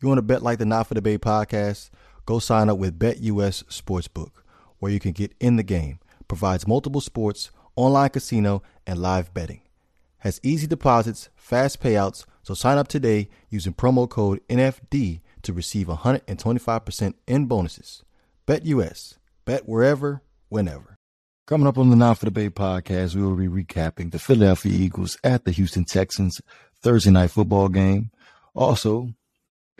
You want to bet like the Not for the Bay podcast? Go sign up with BetUS Sportsbook, where you can get in the game. Provides multiple sports, online casino, and live betting. Has easy deposits, fast payouts, so sign up today using promo code NFD to receive 125% in bonuses. BetUS. Bet wherever, whenever. Coming up on the Not for the Bay podcast, we will be recapping the Philadelphia Eagles at the Houston Texans Thursday night football game. Also,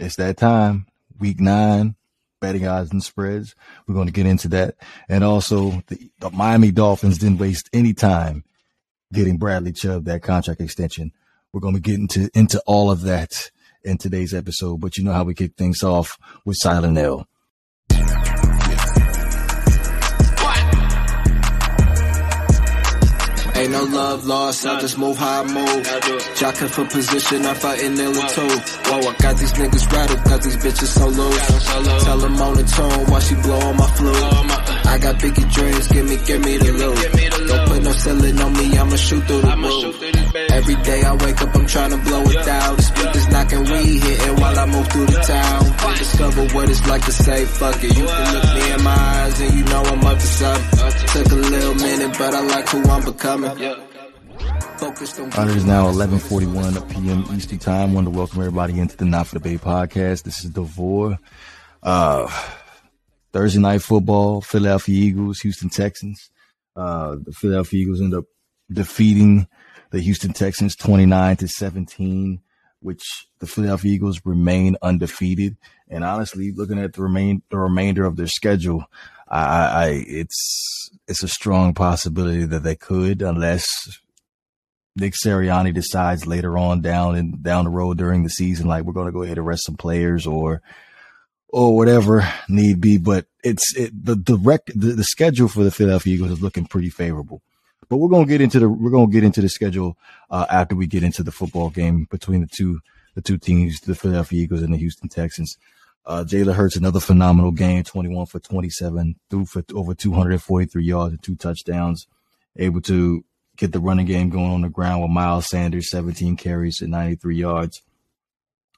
it's that time, week 9, betting odds and spreads. We're going to get into that. And also, the Miami Dolphins didn't waste any time getting Bradley Chubb that contract extension. We're going to get into all of that in today's episode. But you know how we kick things off with Silent L. Ain't no love lost, I just move how I move. Jockin' for position, I'm fighting ill and two. Whoa, I got these niggas rattled, got these bitches so loose. Tell them on the tone while she blow on my flute. I got biggie dreams, give me the loot. Don't put no ceiling on me, I'ma shoot through the roof. Every day I wake up, I'm trying to blow it out. The speakers knocking, weed hitting while I move through the town. I discover what it's like to say fuck it. You can look me in my eyes and you know I'm up to something. Took a little minute, but I like who I'm becoming. It is now 11:41 p.m. Eastern Time. I want to welcome everybody into the Not for the Bay podcast. This is DeVore. Thursday night football, Philadelphia Eagles, Houston Texans. The Philadelphia Eagles end up defeating the Houston Texans 29-17, which the Philadelphia Eagles remain undefeated. And honestly, looking at the remainder of their schedule, it's a strong possibility that they could, unless Nick Sirianni decides later on down the road during the season, like, we're going to go ahead and rest some players or whatever need be. But the schedule for the Philadelphia Eagles is looking pretty favorable. But we're going to get into the schedule after we get into the football game between the two teams, the Philadelphia Eagles and the Houston Texans. Jalen Hurts, another phenomenal game, 21 for 27, threw for over 243 yards and 2 touchdowns, able to get the running game going on the ground with Miles Sanders, 17 carries and 93 yards.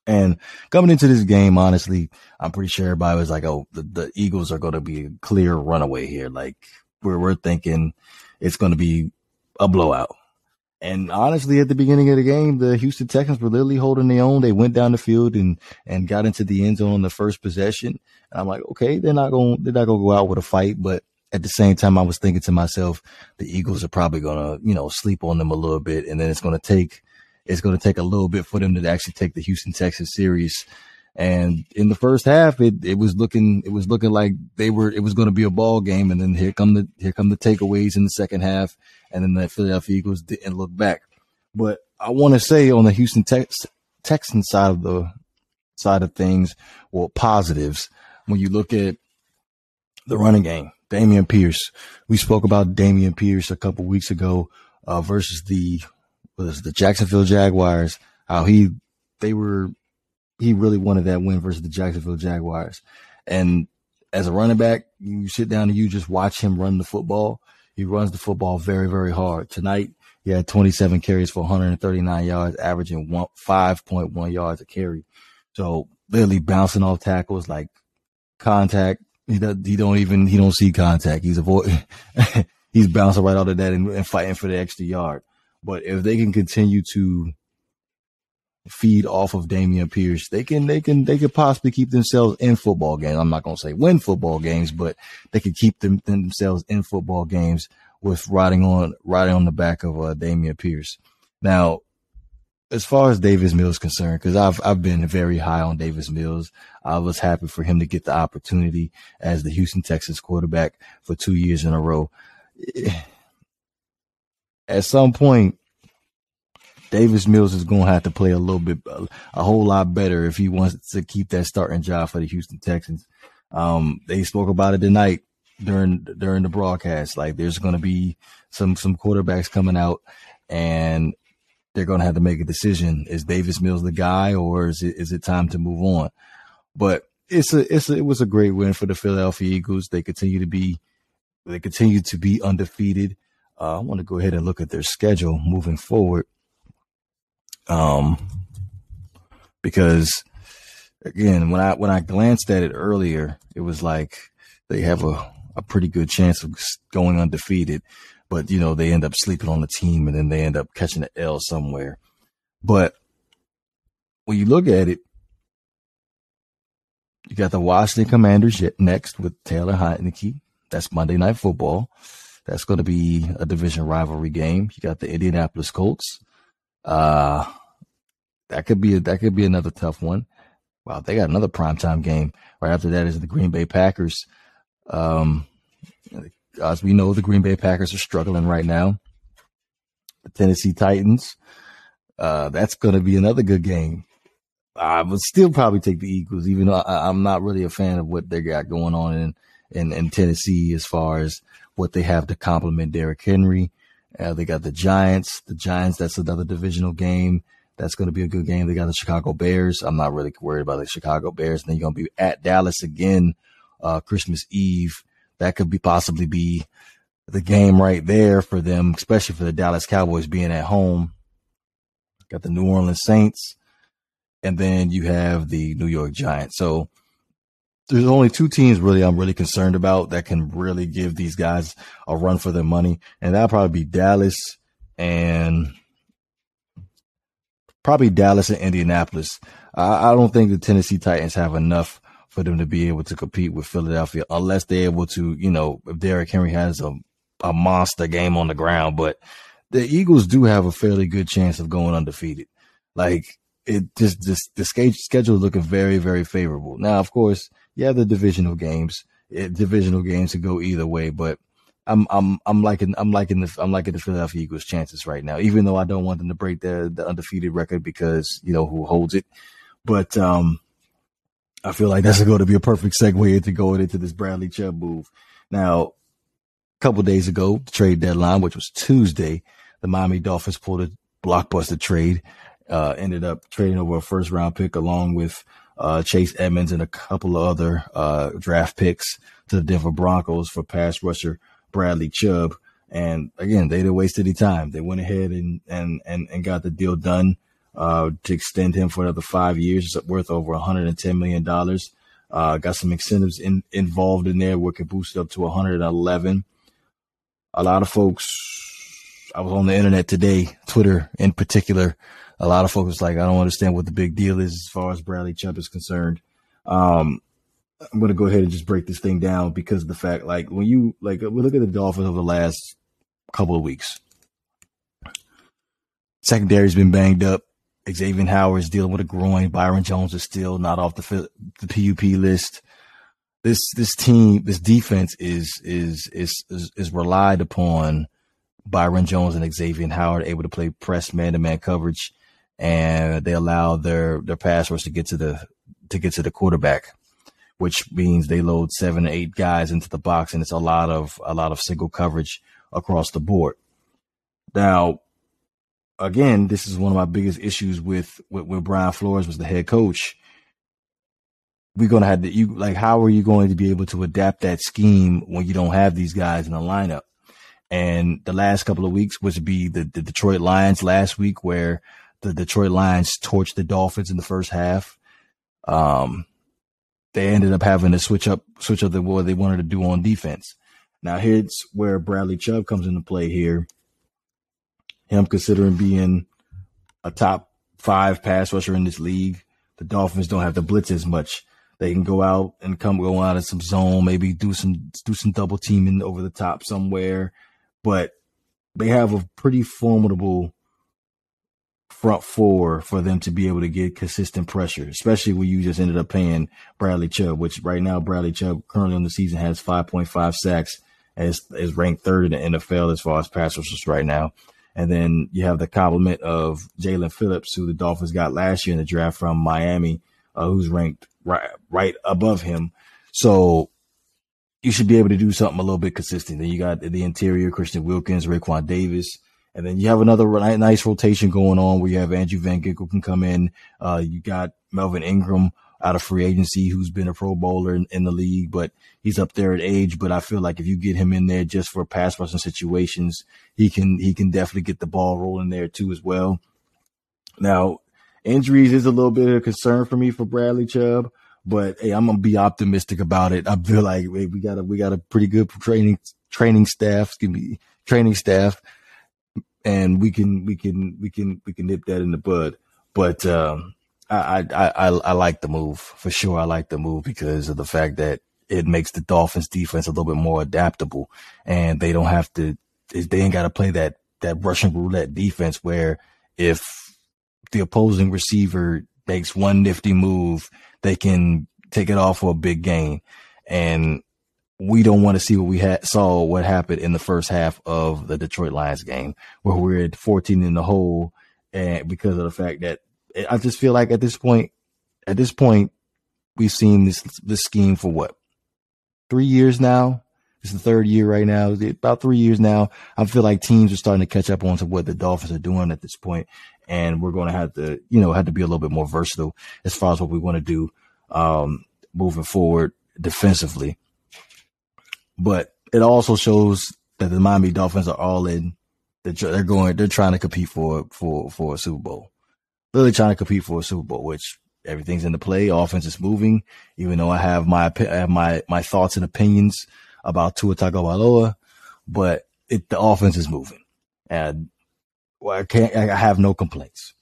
And coming into this game, honestly, I'm pretty sure everybody was like, oh, the Eagles are going to be a clear runaway here. Like, we're thinking it's going to be a blowout. And honestly, at the beginning of the game, the Houston Texans were literally holding their own. They went down the field and got into the end zone on the first possession. And I'm like, okay, they're not going to go out with a fight. But at the same time, I was thinking to myself, the Eagles are probably going to, sleep on them a little bit. And then it's going to take a little bit for them to actually take the Houston Texans serious. And in the first half, it was looking like it was going to be a ball game. And then here come the takeaways in the second half. And then the Philadelphia Eagles didn't look back. But I want to say on the Houston Texans side of things, well, positives. When you look at the running game, Damien Pierce, we spoke about Damien Pierce a couple weeks ago versus the Jacksonville Jaguars. How he really wanted that win versus the Jacksonville Jaguars. And as a running back, you sit down and you just watch him run the football. He runs the football very, very hard. Tonight, he had 27 carries for 139 yards, averaging 5.1 yards a carry. So literally bouncing off tackles, like contact. He don't see contact. He's bouncing right out of that and fighting for the extra yard. But if they can continue to feed off of Damien Pierce, they could possibly keep themselves in football games. I'm not going to say win football games, but they could keep themselves in football games with riding on the back of Damien Pierce. Now, as far as Davis Mills is concerned, because I've been very high on Davis Mills. I was happy for him to get the opportunity as the Houston Texans quarterback for 2 years in a row. At some point, Davis Mills is going to have to play a whole lot better if he wants to keep that starting job for the Houston Texans. They spoke about it tonight during the broadcast. Like, there's going to be some quarterbacks coming out, and they're going to have to make a decision: is Davis Mills the guy, or is it time to move on? But it was a great win for the Philadelphia Eagles. They continue to be undefeated. I want to go ahead and look at their schedule moving forward. Because again, when I glanced at it earlier, it was like they have a pretty good chance of going undefeated, but, you know, they end up sleeping on the team and then they end up catching an L somewhere. But when you look at it, you got the Washington Commanders next with Taylor Heinicke. That's Monday Night Football. That's going to be a division rivalry game. You got the Indianapolis Colts. That could be another tough one. Wow, they got another primetime game. Right after that is the Green Bay Packers. As we know, the Green Bay Packers are struggling right now. The Tennessee Titans. That's going to be another good game. I would still probably take the Eagles, even though I'm not really a fan of what they got going on in Tennessee as far as what they have to complement Derrick Henry. They got the Giants. The Giants, that's another divisional game. That's going to be a good game. They got the Chicago Bears. I'm not really worried about the Chicago Bears. And then you're going to be at Dallas again Christmas Eve. That could be possibly be the game right there for them, especially for the Dallas Cowboys being at home. Got the New Orleans Saints. And then you have the New York Giants. So there's only two teams really I'm really concerned about that can really give these guys a run for their money. And that'll probably be Dallas and Indianapolis. I don't think the Tennessee Titans have enough for them to be able to compete with Philadelphia unless they're able to, you know, if Derrick Henry has a monster game on the ground. But the Eagles do have a fairly good chance of going undefeated. Like, it just the schedule is looking very, very favorable. Now, of course, yeah, the divisional games. Divisional games could go either way, but I'm liking the Philadelphia Eagles' chances right now, even though I don't want them to break the undefeated record because you know who holds it. But I feel like that's going to be a perfect segue into going into this Bradley Chubb move. Now, a couple days ago, the trade deadline, which was Tuesday, the Miami Dolphins pulled a blockbuster trade. Ended up trading over a first-round pick along with Chase Edmonds and a couple of other draft picks to the Denver Broncos for pass rusher Bradley Chubb. And, again, they didn't waste any time. They went ahead and got the deal done to extend him for another 5 years, worth over $110 million. Got some incentives involved in there where it could boost it up to 111. A lot of folks – I was on the internet today, Twitter in particular – a lot of folks like, I don't understand what the big deal is as far as Bradley Chubb is concerned. I'm going to go ahead and just break this thing down because of the fact, like, when you like, we look at the Dolphins over the last couple of weeks, secondary's been banged up. Xavier Howard is dealing with a groin. Byron Jones is still not off the PUP list. This defense is relied upon Byron Jones and Xavier Howard, able to play press man-to-man coverage. And they allow their pass rush to get to the quarterback, which means they load 7 or 8 guys into the box, and it's a lot of single coverage across the board. Now, again, this is one of my biggest issues with Brian Flores was the head coach. We're gonna have to how are you going to be able to adapt that scheme when you don't have these guys in the lineup? And the last couple of weeks was be the Detroit Lions last week, where the Detroit Lions torched the Dolphins in the first half. They ended up having to switch up what they wanted to do on defense. Now here's where Bradley Chubb comes into play here. Him considering being a top 5 pass rusher in this league, the Dolphins don't have to blitz as much. They can go out and go out in some zone, maybe do some double teaming over the top somewhere, but they have a pretty formidable front four for them to be able to get consistent pressure, especially when you just ended up paying Bradley Chubb, which right now Bradley Chubb currently on the season has 5.5 sacks and is ranked 3rd in the NFL as far as pass rushers right now. And then you have the compliment of Jalen Phillips, who the Dolphins got last year in the draft from Miami, who's ranked right above him. So you should be able to do something a little bit consistent. Then you got the interior, Christian Wilkins, Raekwon Davis. And then you have another nice rotation going on where you have Andrew Van Ginkel can come in. You got Melvin Ingram out of free agency, who's been a Pro Bowler in the league, but he's up there in age. But I feel like if you get him in there just for pass rushing situations, he can definitely get the ball rolling there too as well. Now, Injuries is a little bit of a concern for me for Bradley Chubb, but hey, I'm gonna be optimistic about it. I feel like hey, we got a pretty good training staff, and we can nip that in the bud. But I like the move for sure. I like the move because of the fact that it makes the Dolphins defense a little bit more adaptable, and they don't have to. They ain't got to play that Russian roulette defense where if the opposing receiver makes one nifty move, they can take it off for a big gain. And we don't want to see what we saw what happened in the first half of the Detroit Lions game, where we're at 14 in the hole, and because of the fact that I just feel like at this point, we've seen this scheme for what, 3 years now. It's the third year right now, about 3 years now. I feel like teams are starting to catch up on to what the Dolphins are doing at this point. And we're going to have to, be a little bit more versatile as far as what we want to do moving forward defensively. But it also shows that the Miami Dolphins are all in. They're trying to compete for a Super Bowl. Literally trying to compete for a Super Bowl, which everything's in the play. Offense is moving, even though I have my thoughts and opinions about Tua Tagovailoa, but the offense is moving, and I have no complaints.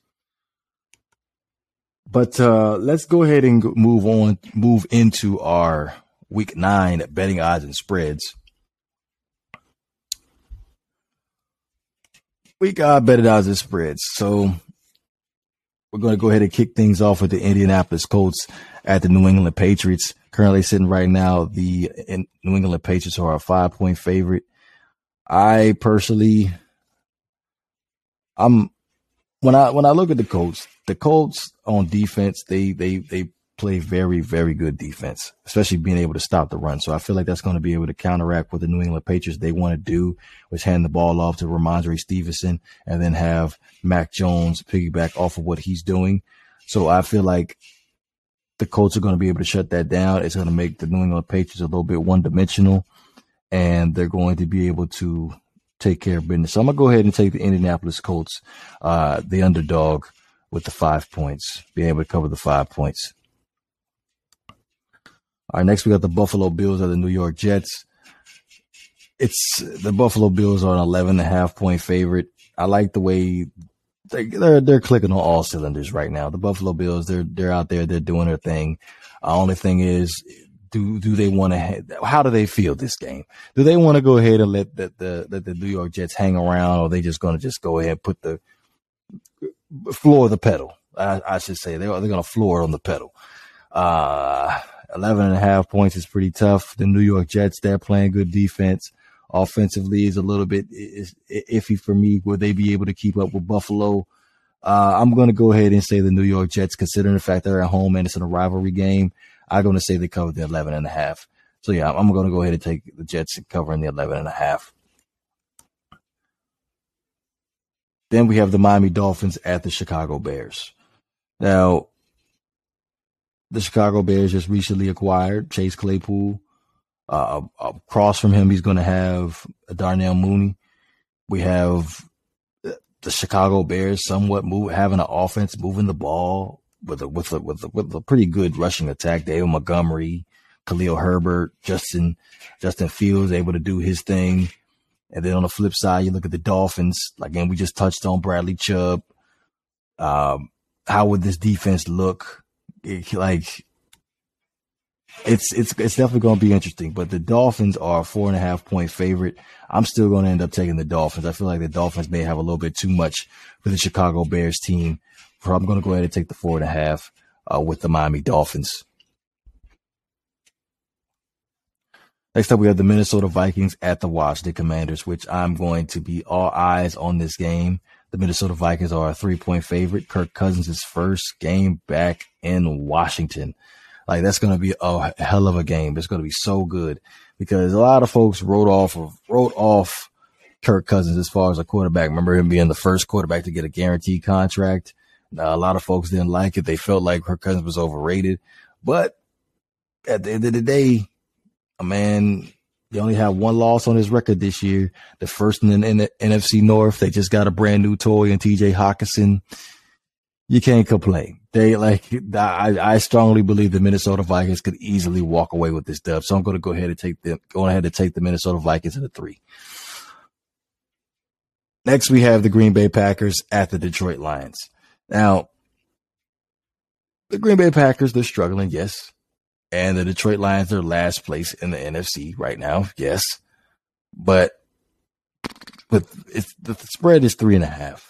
But let's go ahead and move into our Week 9 betting odds and spreads. Week 9 betting odds and spreads. So we're going to go ahead and kick things off with the Indianapolis Colts at the New England Patriots. Currently sitting right now, the New England Patriots are a 5-point favorite. I personally, when I look at the Colts on defense, they play very, very good defense, especially being able to stop the run. So I feel like that's going to be able to counteract what the New England Patriots they want to do, which hand the ball off to Ramondre Stevenson and then have Mac Jones piggyback off of what he's doing. So I feel like the Colts are going to be able to shut that down. It's going to make the New England Patriots a little bit one-dimensional, and they're going to be able to take care of business. So I'm going to go ahead and take the Indianapolis Colts, the underdog, with the 5 points, being able to cover the 5 points. All right, next we got the Buffalo Bills at the New York Jets. The Buffalo Bills are an 11.5-point favorite. I like the way they're clicking on all cylinders right now. The Buffalo Bills, they're out there, they're doing their thing. Only thing is, do they want to? How do they feel this game? Do they want to go ahead and let the New York Jets hang around, or are they just going to just go ahead and put the floor the pedal? I should say they're going to floor on the pedal. 11.5 points is pretty tough. The New York Jets, they're playing good defense. Offensively is a little bit iffy for me. Will they be able to keep up with Buffalo? I'm going to go ahead and say the New York Jets, considering the fact they're at home and it's in a rivalry game. I'm going to say they covered the 11.5. So, yeah, I'm going to go ahead and take the Jets covering the 11.5. Then we have the Miami Dolphins at the Chicago Bears. Now, the Chicago Bears just recently acquired Chase Claypool. Across from him, he's going to have Darnell Mooney. We have the Chicago Bears somewhat having an offense, moving the ball with a pretty good rushing attack. David Montgomery, Khalil Herbert, Justin Fields able to do his thing. And then on the flip side, you look at the Dolphins. Again, we just touched on Bradley Chubb. How would this defense look? It's definitely going to be interesting, but the Dolphins are a 4.5-point favorite. I'm still going to end up taking the Dolphins. I feel like the Dolphins may have a little bit too much for the Chicago Bears team. So I'm going to go ahead and take the 4.5 with the Miami Dolphins. Next up, we have the Minnesota Vikings at the Washington Commanders, which I'm going to be all eyes on this game. The Minnesota Vikings are a 3-point favorite. Kirk Cousins' first game back in Washington. Like, that's going to be a hell of a game. It's going to be so good because a lot of folks wrote off Kirk Cousins as far as a quarterback. Remember him being the first quarterback to get a guaranteed contract. Now, a lot of folks didn't like it. They felt like Kirk Cousins was overrated. But at the end of the day, a man, they only have one loss on his record this year. The first in the NFC North. They just got a brand new toy in TJ Hawkinson. you can't complain. I strongly believe the Minnesota Vikings could easily walk away with this dub. So I'm going to go ahead and take the Minnesota Vikings at a 3. Next, we have the Green Bay Packers at the Detroit Lions. Now, the Green Bay Packers, they're struggling, yes. And the Detroit Lions, they're last place in the NFC right now, yes. But the spread is 3.5.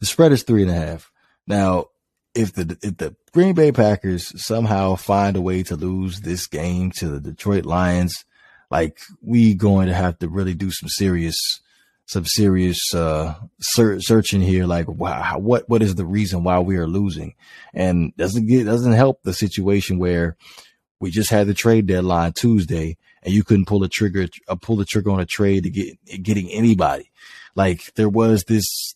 The spread is 3.5. Now, if the Green Bay Packers somehow find a way to lose this game to the Detroit Lions, like, we going to have to really do some serious searching here. Like, wow, what is the reason why we are losing? And doesn't help the situation where we just had the trade deadline Tuesday and you couldn't pull the trigger on a trade to getting anybody. Like, there was this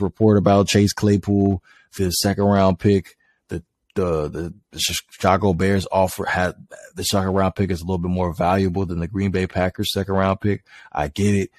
report about Chase Claypool for the second round pick. The Chicago Bears offer had the second round pick is a little bit more valuable than the Green Bay Packers second round pick. I get it.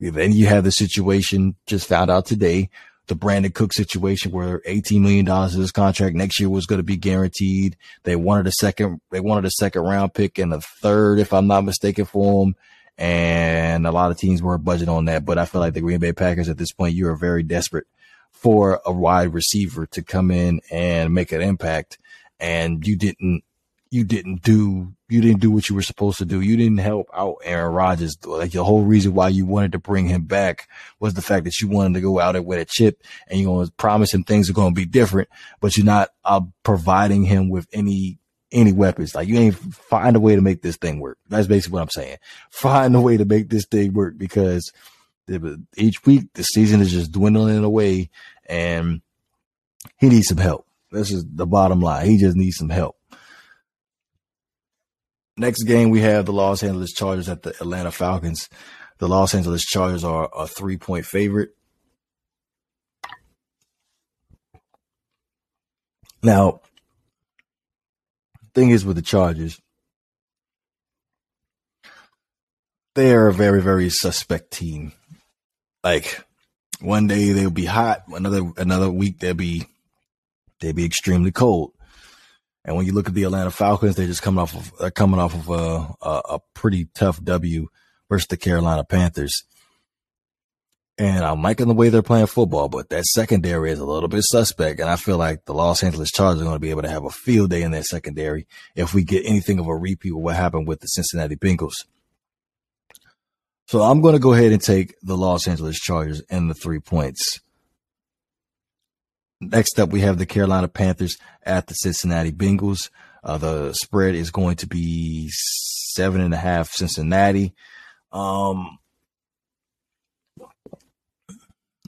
Then you have the situation, just found out today, the Brandon Cook situation where $18 million of his contract next year was going to be guaranteed. They wanted a second round pick and a third, if I'm not mistaken, for him. And a lot of teams weren't budgeting on that. But I feel like the Green Bay Packers at this point, you are very desperate for a wide receiver to come in and make an impact. And you didn't do what you were supposed to do. You didn't help out Aaron Rodgers. Like, the whole reason why you wanted to bring him back was the fact that you wanted to go out and win a chip, and you're going to promise him things are going to be different, but you're not providing him with any weapons. Like, you ain't find a way to make this thing work. That's basically what I'm saying. Find a way to make this thing work, because each week the season is just dwindling away and he needs some help. This is the bottom line. He just needs some help. Next game, we have the Los Angeles Chargers at the Atlanta Falcons. The Los Angeles Chargers are a 3-point favorite. Now, thing is with the Chargers, they are a very, very suspect team. Like, one day they'll be hot, another week they'll be extremely cold. And when you look at the Atlanta Falcons, they're just coming off of a pretty tough W versus the Carolina Panthers. And I'm liking the way they're playing football, but that secondary is a little bit suspect. And I feel like the Los Angeles Chargers are going to be able to have a field day in their secondary if we get anything of a repeat of what happened with the Cincinnati Bengals. So I'm going to go ahead and take the Los Angeles Chargers and the 3 points. Next up, we have the Carolina Panthers at the Cincinnati Bengals. The spread is going to be 7.5 Cincinnati.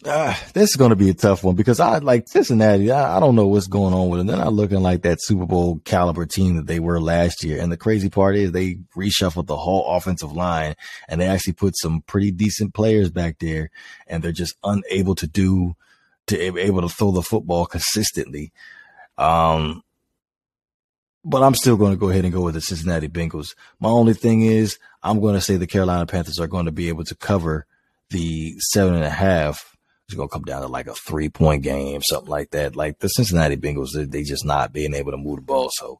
This is going to be a tough one, because I like Cincinnati. I don't know what's going on with them. They're not looking like that Super Bowl caliber team that they were last year. And the crazy part is they reshuffled the whole offensive line and they actually put some pretty decent players back there, and they're just unable to throw the football consistently. But I'm still going to go ahead and go with the Cincinnati Bengals. My only thing is I'm going to say the Carolina Panthers are going to be able to cover the 7.5. It's going to come down to like a 3-point game, something like that. Like, the Cincinnati Bengals, they just not being able to move the ball. So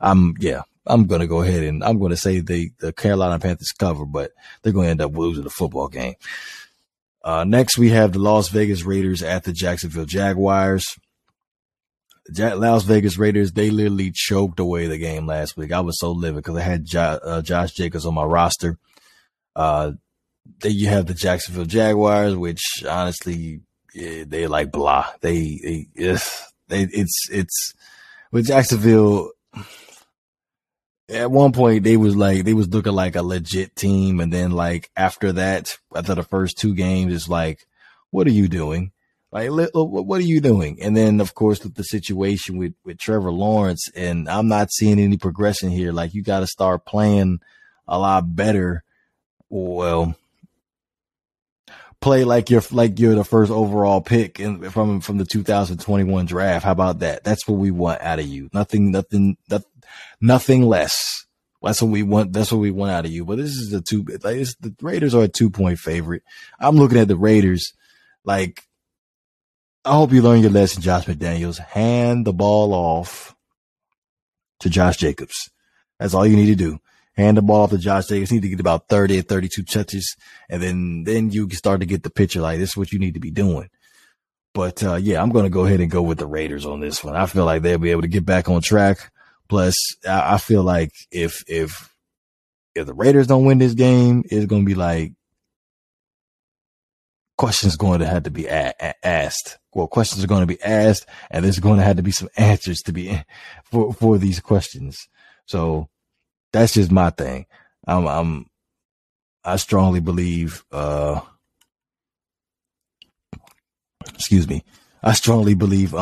I'm going to go ahead and I'm going to say the Carolina Panthers cover, but they're going to end up losing the football game. Next, we have the Las Vegas Raiders at the Jacksonville Jaguars. Las Vegas Raiders, they literally choked away the game last week. I was so livid because I had Josh Jacobs on my roster. Then you have the Jacksonville Jaguars, which honestly, they're like blah. It's with Jacksonville. At one point, they was looking like a legit team. And then, like, after that, after the first two games, it's like, what are you doing? Like, what are you doing? And then, of course, with the situation with Trevor Lawrence, and I'm not seeing any progression here. Like, you got to start playing a lot better. Well, play like you're the first overall pick from the 2021 draft. How about that? That's what we want out of you. Nothing less. That's what we want. That's what we want out of you. But this is the Raiders are a 2-point favorite. I'm looking at the Raiders. Like, I hope you learn your lesson, Josh McDaniels. Hand the ball off to Josh Jacobs. That's all you need to do. Hand the ball off to Josh Jacobs. You need to get about 30 or 32 touches, and then you can start to get the picture. Like, this is what you need to be doing. But yeah, I'm going to go ahead and go with the Raiders on this one. I feel like they'll be able to get back on track. Plus, I feel like if the Raiders don't win this game, it's going to be like questions going to have to be asked. Well, questions are going to be asked, and there's going to have to be some answers to be for these questions. So that's just my thing. I strongly believe. I strongly believe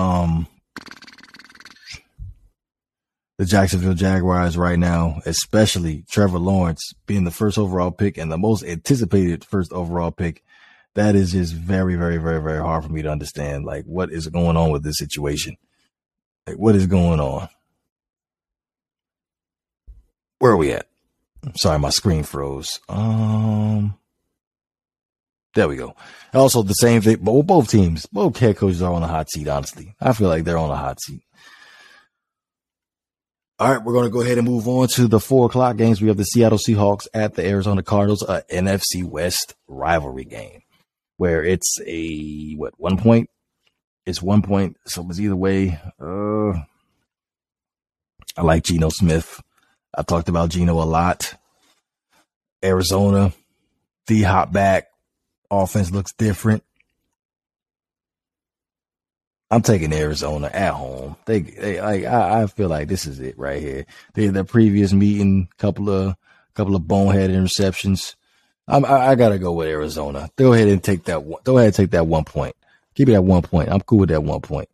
the Jacksonville Jaguars right now, especially Trevor Lawrence being the first overall pick and the most anticipated first overall pick. That is just very, very, very, very hard for me to understand. Like, what is going on with this situation? Like, what is going on? Where are we at? I'm sorry, my screen froze. There we go. Also, the same thing, but both teams, both head coaches are on a hot seat, honestly. I feel like they're on a hot seat. All right, we're going to go ahead and move on to the 4 o'clock games. We have the Seattle Seahawks at the Arizona Cardinals, a NFC West rivalry game where it's a, 1 point? It's 1 point. So it was either way. I like Geno Smith. I talked about Geno a lot. Arizona, the hop back. Offense looks different. I'm taking Arizona at home. They like I feel like this is it right here. They had their previous meeting, couple of bonehead interceptions. I gotta go with Arizona. Go ahead and take that. Go ahead and take that 1 point. Keep it at 1 point. I'm cool with that 1 point.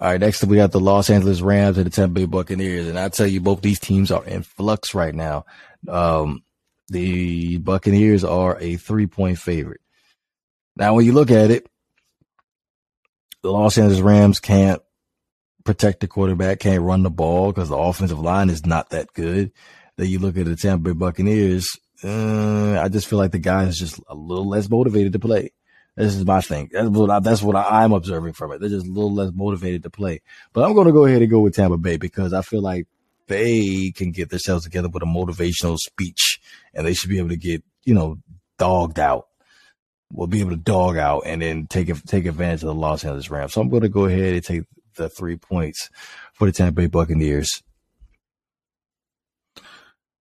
All right, next up we got the Los Angeles Rams and the Tampa Bay Buccaneers, and I tell you, both these teams are in flux right now. The Buccaneers are a 3-point favorite. Now, when you look at it, the Los Angeles Rams can't protect the quarterback, can't run the ball because the offensive line is not that good. Then you look at the Tampa Bay Buccaneers. I just feel like the guy is just a little less motivated to play. This is my thing. That's what I'm observing from it. They're just a little less motivated to play. But I'm going to go ahead and go with Tampa Bay because I feel like they can get themselves together with a motivational speech, and they should be able to get, dogged out. We'll be able to dog out and then take advantage of the Los Angeles Rams. So I'm going to go ahead and take the 3 points for the Tampa Bay Buccaneers.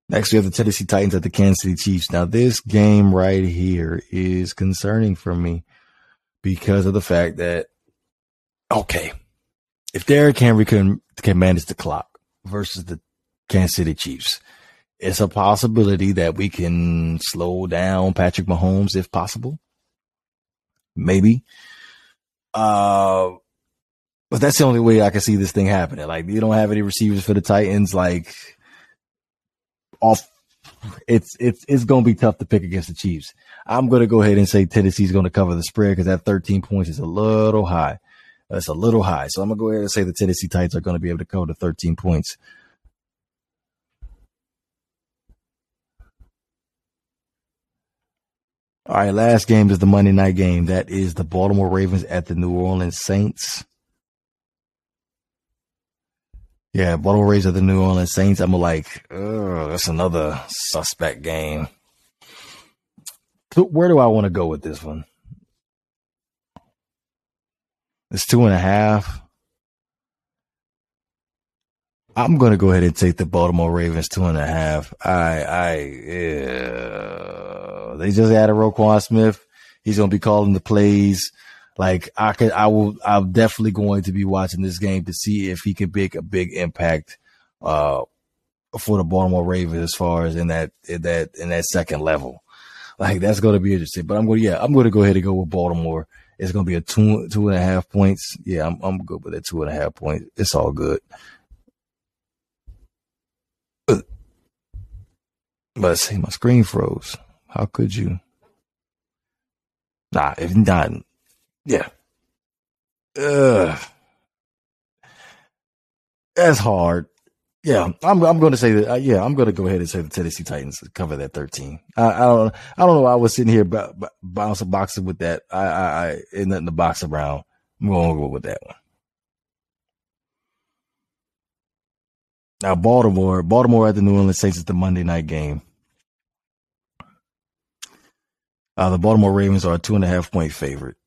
Next, we have the Tennessee Titans at the Kansas City Chiefs. Now, this game right here is concerning for me because of the fact that, if Derrick Henry can manage the clock versus the Kansas City Chiefs, it's a possibility that we can slow down Patrick Mahomes if possible. Maybe. But that's the only way I can see this thing happening. Like, you don't have any receivers for the Titans. Like, it's going to be tough to pick against the Chiefs. I'm going to go ahead and say Tennessee's going to cover the spread because that 13 points is a little high. That's a little high. So I'm going to go ahead and say the Tennessee Titans are going to be able to cover the 13 points. All right, last game is the Monday night game. That is the Baltimore Ravens at the New Orleans Saints. Yeah, Baltimore Ravens at the New Orleans Saints. I'm like, that's another suspect game. Where do I want to go with this one? It's 2.5. I'm going to go ahead and take the Baltimore Ravens 2.5. They just added Roquan Smith. He's going to be calling the plays. Like, I'm definitely going to be watching this game to see if he can make a big impact, for the Baltimore Ravens as far as in that second level. Like, that's going to be interesting, but I'm going to go ahead and go with Baltimore. It's going to be a 2.5 points. Yeah. I'm good with that 2.5 points. It's all good. But see, my screen froze. How could you? Nah, if not, yeah. That's hard. Yeah, I'm going to say that. Yeah, I'm going to go ahead and say the Tennessee Titans cover that 13. I don't know why I was sitting here boxing with that. I ain't nothing to box around. I'm going to go with that one. Now Baltimore at the New Orleans Saints is the Monday night game. The Baltimore Ravens are a 2.5 point favorite.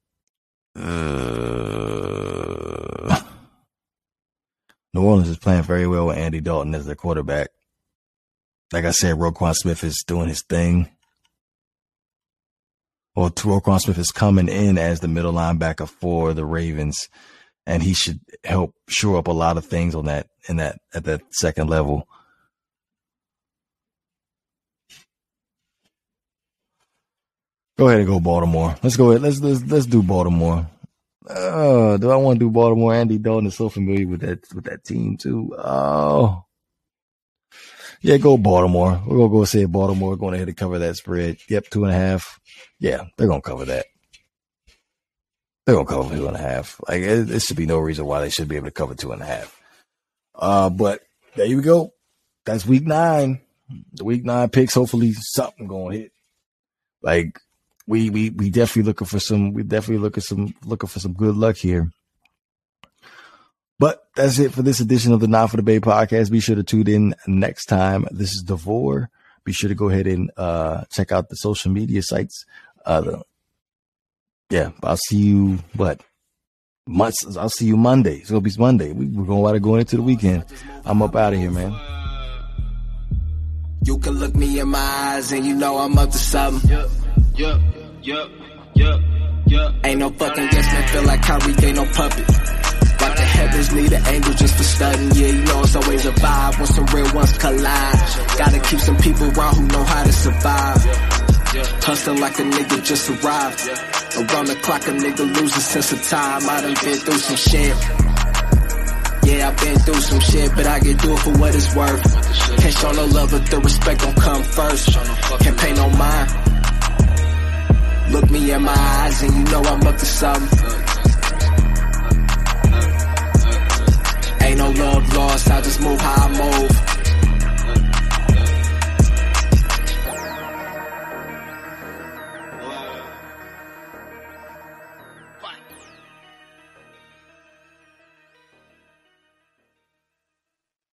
New Orleans is playing very well with Andy Dalton as their quarterback. Like I said, Roquan Smith is doing his thing. Well, Roquan Smith is coming in as the middle linebacker for the Ravens, and he should help shore up a lot of things on that at that second level. Go ahead and go Baltimore. Let's go ahead. Let's do Baltimore. Do I want to do Baltimore? Andy Dalton is so familiar with that team too. Oh, yeah, go Baltimore. We're gonna go say Baltimore going ahead and cover that spread. Yep, 2.5. Yeah, they're gonna cover that. They're gonna cover 2.5. Like it should be no reason why they should be able to cover 2.5. But there you go. That's week 9. The week 9 picks. Hopefully something gonna hit. Like. We definitely looking for some. We definitely looking for some good luck here. But that's it for this edition of the Not for the Bay podcast. Be sure to tune in next time. This is Devore. Be sure to go ahead and check out the social media sites. I'll see you. What months? I'll see you Monday. It's gonna be Monday. We're gonna want to go into the weekend. I'm up out of here, man. You can look me in my eyes and you know I'm up to something. Yup. Ain't no fucking guessing, feel like Kyrie, ain't no puppet. Like the heavens need an angle just for studying. Yeah, you know it's always a vibe when some real ones collide. Gotta keep some people around who know how to survive. Hustling like a nigga just arrived. Around the clock, a nigga loses sense of time. I done been through some shit. Yeah, I've been through some shit, but I get do it for what it's worth. Can't show no love if the respect don't come first. Can't pay no mind. Look me in my eyes and you know I'm up to something.